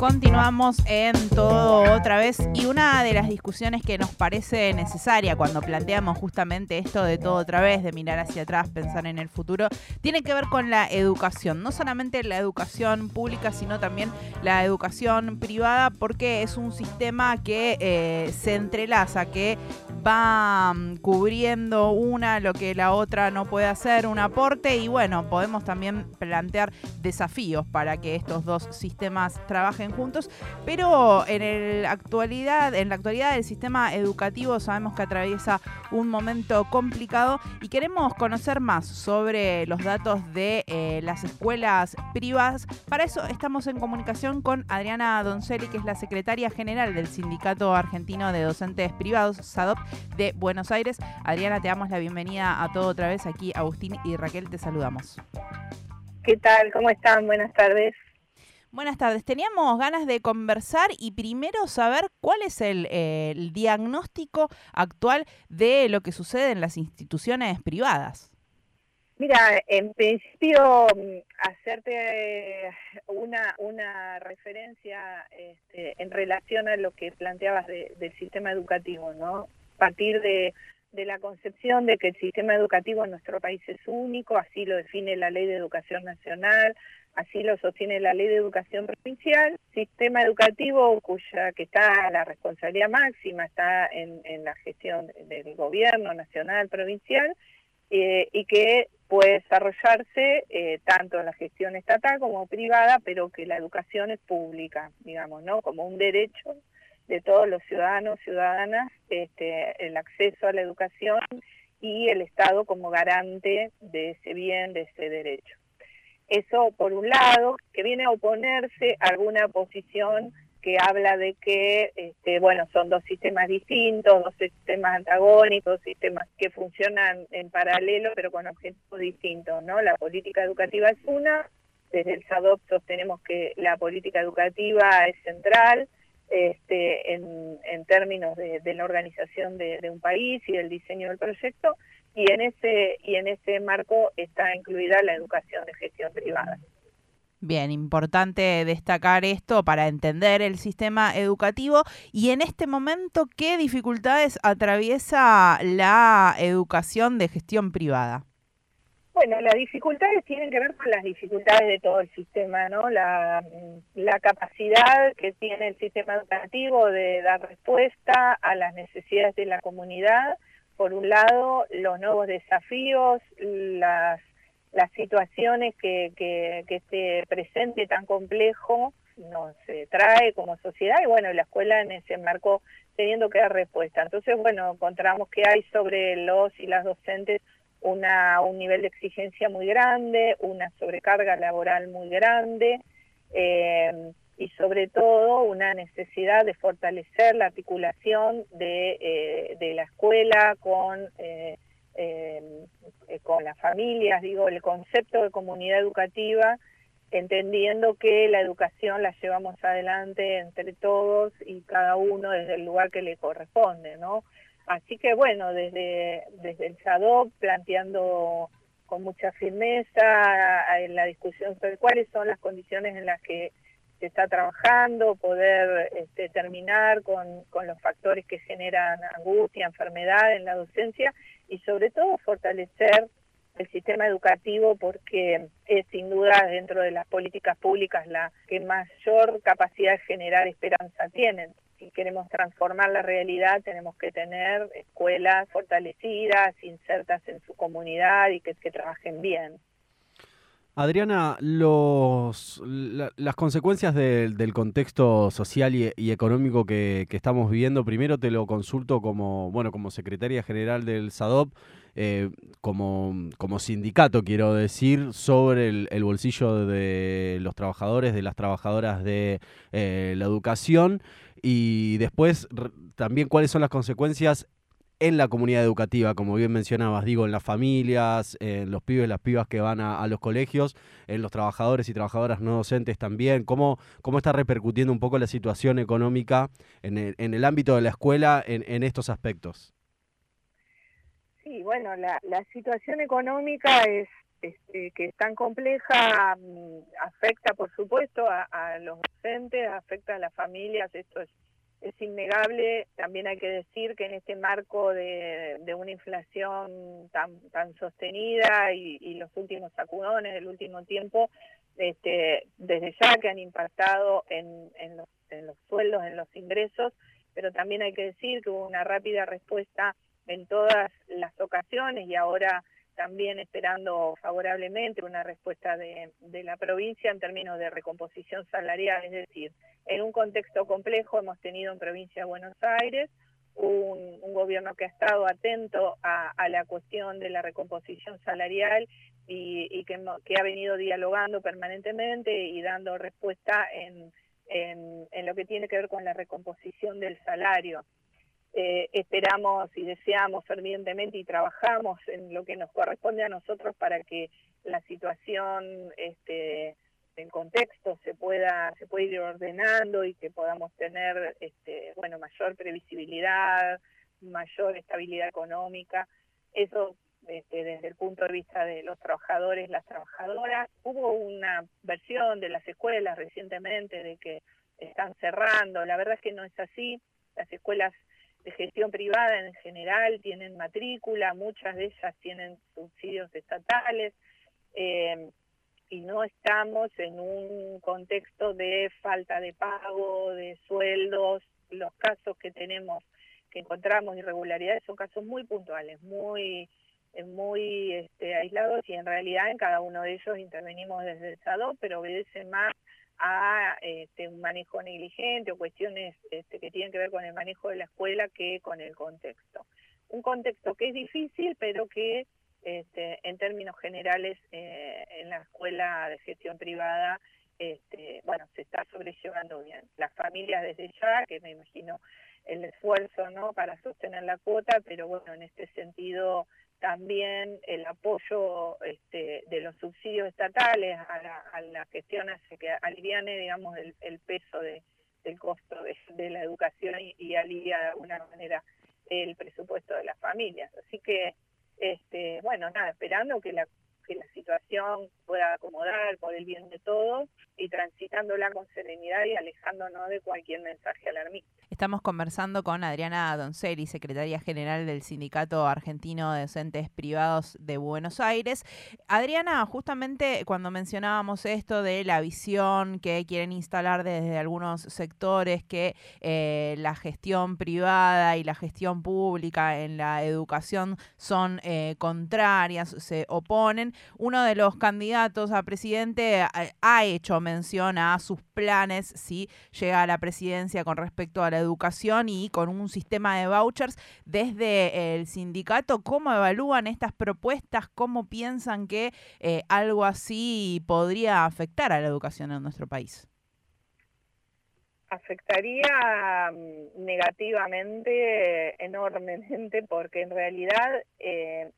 Continuamos en Todo Otra Vez, y una de las discusiones que nos parece necesaria cuando planteamos justamente esto de todo otra vez, de mirar hacia atrás, pensar en el futuro, tiene que ver con la educación. No solamente la educación pública, sino también la educación privada, porque es un sistema que se entrelaza, que va cubriendo una lo que la otra no puede hacer, un aporte, y bueno, podemos también plantear desafíos para que estos dos sistemas trabajen juntos, pero en la actualidad el sistema educativo sabemos que atraviesa un momento complicado y queremos conocer más sobre los datos de las escuelas privadas. Para eso estamos en comunicación con Adriana Donzelli, que es la secretaria general del Sindicato Argentino de Docentes Privados, SADOP, de Buenos Aires. Adriana, te damos la bienvenida a Todo Otra Vez. Aquí Agustín y Raquel te saludamos. ¿Qué tal? ¿Cómo están? Buenas tardes. Buenas tardes. Teníamos ganas de conversar y primero saber cuál es el diagnóstico actual de lo que sucede en las instituciones privadas. Mira, en principio, hacerte una referencia en relación a lo que planteabas del sistema educativo, ¿no? Partir de la concepción de que el sistema educativo en nuestro país es único, así lo define la Ley de Educación Nacional, así lo sostiene la Ley de Educación Provincial, sistema educativo que está la responsabilidad máxima, está en la gestión del gobierno nacional, provincial, y que puede desarrollarse tanto en la gestión estatal como privada, pero que la educación es pública, digamos, ¿no? Como un derecho de todos los ciudadanos, ciudadanas, el acceso a la educación y el Estado como garante de ese bien, de ese derecho. Eso, por un lado, que viene a oponerse a alguna posición que habla de que, son dos sistemas distintos, dos sistemas antagónicos, sistemas que funcionan en paralelo, pero con objetivos distintos, ¿no? La política educativa es una, desde el SADOP sostenemos que la política educativa es central, en términos de la organización de un país y del diseño del proyecto, y en ese marco está incluida la educación de gestión privada. Bien, importante destacar esto para entender el sistema educativo. Y en este momento, ¿qué dificultades atraviesa la educación de gestión privada? Bueno, las dificultades tienen que ver con las dificultades de todo el sistema, ¿no? La capacidad que tiene el sistema educativo de dar respuesta a las necesidades de la comunidad. Por un lado, los nuevos desafíos, las situaciones que este presente tan complejo nos trae como sociedad, y bueno, la escuela en ese marco teniendo que dar respuesta. Entonces, bueno, encontramos que hay sobre los y las docentes un nivel de exigencia muy grande, una sobrecarga laboral muy grande, y sobre todo una necesidad de fortalecer la articulación de la escuela con las familias, el concepto de comunidad educativa, entendiendo que la educación la llevamos adelante entre todos y cada uno desde el lugar que le corresponde, ¿no? Así que bueno, desde el SADOP planteando con mucha firmeza en la discusión sobre cuáles son las condiciones en las que se está trabajando, poder terminar con los factores que generan angustia, enfermedad en la docencia, y sobre todo fortalecer el sistema educativo, porque es sin duda dentro de las políticas públicas la que mayor capacidad de generar esperanza tienen. Si queremos transformar la realidad, tenemos que tener escuelas fortalecidas, insertas en su comunidad y que trabajen bien. Adriana, las consecuencias del contexto social y económico que estamos viviendo, primero te lo consulto como secretaria general del SADOP, como sindicato, quiero decir, sobre el bolsillo de los trabajadores, de las trabajadoras de la educación, y después también cuáles son las consecuencias en la comunidad educativa, como bien mencionabas, en las familias, en los pibes, las pibas que van a los colegios, en los trabajadores y trabajadoras no docentes también. ¿Cómo está repercutiendo un poco la situación económica en el ámbito de la escuela en estos aspectos? Sí, bueno, la situación económica es que es tan compleja, afecta por supuesto a los docentes, afecta a las familias, esto es innegable. También hay que decir que en este marco de una inflación tan sostenida y los últimos sacudones del último tiempo, desde ya que han impactado en los sueldos, en los ingresos, pero también hay que decir que hubo una rápida respuesta en todas las ocasiones y ahora también esperando favorablemente una respuesta de la provincia en términos de recomposición salarial. Es decir, en un contexto complejo hemos tenido en provincia de Buenos Aires un gobierno que ha estado atento a la cuestión de la recomposición salarial y que ha venido dialogando permanentemente y dando respuesta en lo que tiene que ver con la recomposición del salario. Esperamos y deseamos fervientemente y trabajamos en lo que nos corresponde a nosotros para que la situación en contexto se pueda ir ordenando y que podamos tener mayor previsibilidad, mayor estabilidad económica. Eso desde el punto de vista de los trabajadores, las trabajadoras. Hubo una versión de las escuelas recientemente de que están cerrando. La verdad es que no es así. Las escuelas de gestión privada en general tienen matrícula, muchas de ellas tienen subsidios estatales y no estamos en un contexto de falta de pago, de sueldos. Los casos que encontramos irregularidades son casos muy puntuales, muy aislados, y en realidad en cada uno de ellos intervenimos desde el SADO, pero obedece más a un manejo negligente o cuestiones que tienen que ver con el manejo de la escuela que con el contexto. Un contexto que es difícil, pero que en términos generales en la escuela de gestión privada se está sobrellevando bien. Las familias desde ya, que me imagino el esfuerzo, ¿no?, para sostener la cuota, pero bueno, en este sentido también el apoyo de los subsidios estatales a la gestión hace que aliviane, digamos, el peso del costo de la educación y alivia de alguna manera el presupuesto de las familias. Así que, esperando que la situación pueda acomodar por el bien de todos y transitándola con serenidad y alejándonos de cualquier mensaje alarmista. Estamos conversando con Adriana Donzelli, secretaria general del Sindicato Argentino de Docentes Privados de Buenos Aires. Adriana, justamente cuando mencionábamos esto de la visión que quieren instalar desde algunos sectores, que la gestión privada y la gestión pública en la educación son contrarias, se oponen, uno de los candidatos a presidente ha hecho mención a sus planes si llega a la presidencia con respecto a la educación y con un sistema de vouchers. Desde el sindicato, ¿cómo evalúan estas propuestas? ¿Cómo piensan que algo así podría afectar a la educación en nuestro país? Afectaría negativamente, enormemente, porque en realidad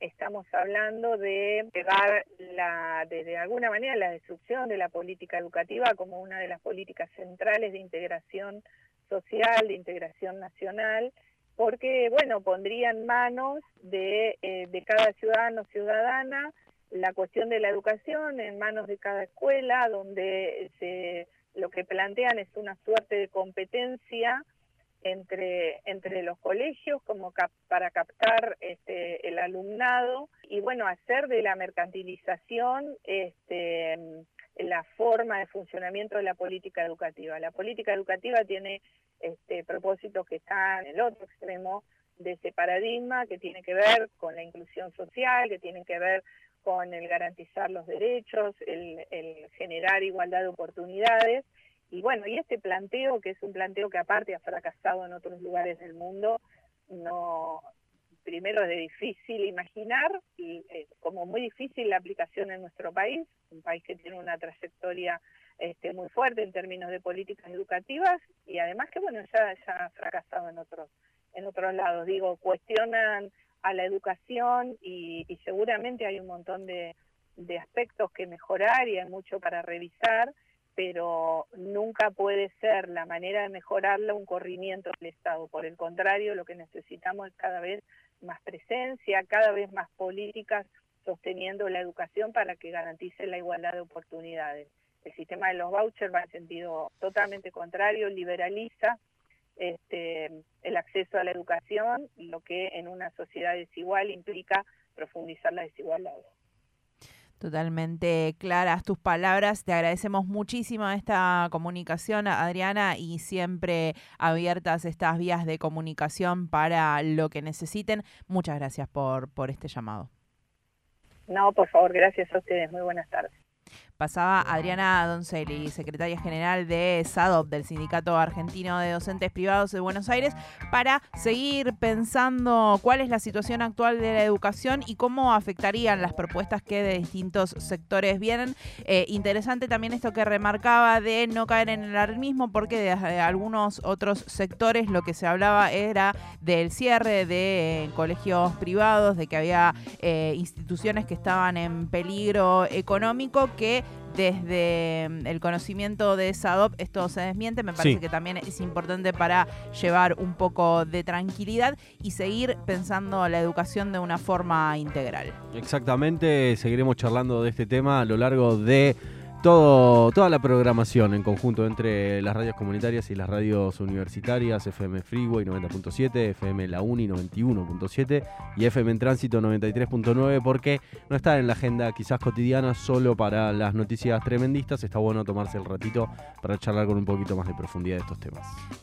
estamos hablando de pegar de alguna manera la destrucción de la política educativa como una de las políticas centrales de integración social, de integración nacional, porque, bueno, pondría en manos de cada ciudadano, ciudadana, la cuestión de la educación, en manos de cada escuela, donde lo que plantean es una suerte de competencia entre los colegios como para captar el alumnado y, bueno, hacer de la mercantilización la forma de funcionamiento de la política educativa. La política educativa tiene propósitos que están en el otro extremo de ese paradigma, que tiene que ver con la inclusión social, que tiene que ver con el garantizar los derechos, el generar igualdad de oportunidades. Y bueno, y este planteo, que es un planteo que aparte ha fracasado en otros lugares del mundo, primero es de difícil imaginar, y como muy difícil la aplicación en nuestro país, un país que tiene una trayectoria muy fuerte en términos de políticas educativas, y además que bueno, ya ha fracasado en otros lados. Digo, cuestionan a la educación y seguramente hay un montón de aspectos que mejorar y hay mucho para revisar, pero nunca puede ser la manera de mejorarla un corrimiento del Estado. Por el contrario, lo que necesitamos es cada vez más presencia, cada vez más políticas sosteniendo la educación para que garantice la igualdad de oportunidades. El sistema de los vouchers va en sentido totalmente contrario, liberaliza el acceso a la educación, lo que en una sociedad desigual implica profundizar las desigualdades. Totalmente claras tus palabras. Te agradecemos muchísimo esta comunicación, Adriana, y siempre abiertas estas vías de comunicación para lo que necesiten. Muchas gracias por este llamado. No, por favor, gracias a ustedes. Muy buenas tardes. Pasaba Adriana Donzelli, secretaria general de SADOP, del Sindicato Argentino de Docentes Privados de Buenos Aires, para seguir pensando cuál es la situación actual de la educación y cómo afectarían las propuestas que de distintos sectores vienen. Interesante también esto que remarcaba de no caer en el alarmismo, porque desde algunos otros sectores lo que se hablaba era del cierre de colegios privados, de que había instituciones que estaban en peligro económico, que desde el conocimiento de SADOP esto se desmiente. Me parece que también es importante para llevar un poco de tranquilidad y seguir pensando la educación de una forma integral. Exactamente, seguiremos charlando de este tema a lo largo de toda la programación en conjunto entre las radios comunitarias y las radios universitarias, FM Freeway 90.7, FM La Uni 91.7 y FM en Tránsito 93.9, porque no está en la agenda quizás cotidiana solo para las noticias tremendistas. Está bueno tomarse el ratito para charlar con un poquito más de profundidad de estos temas.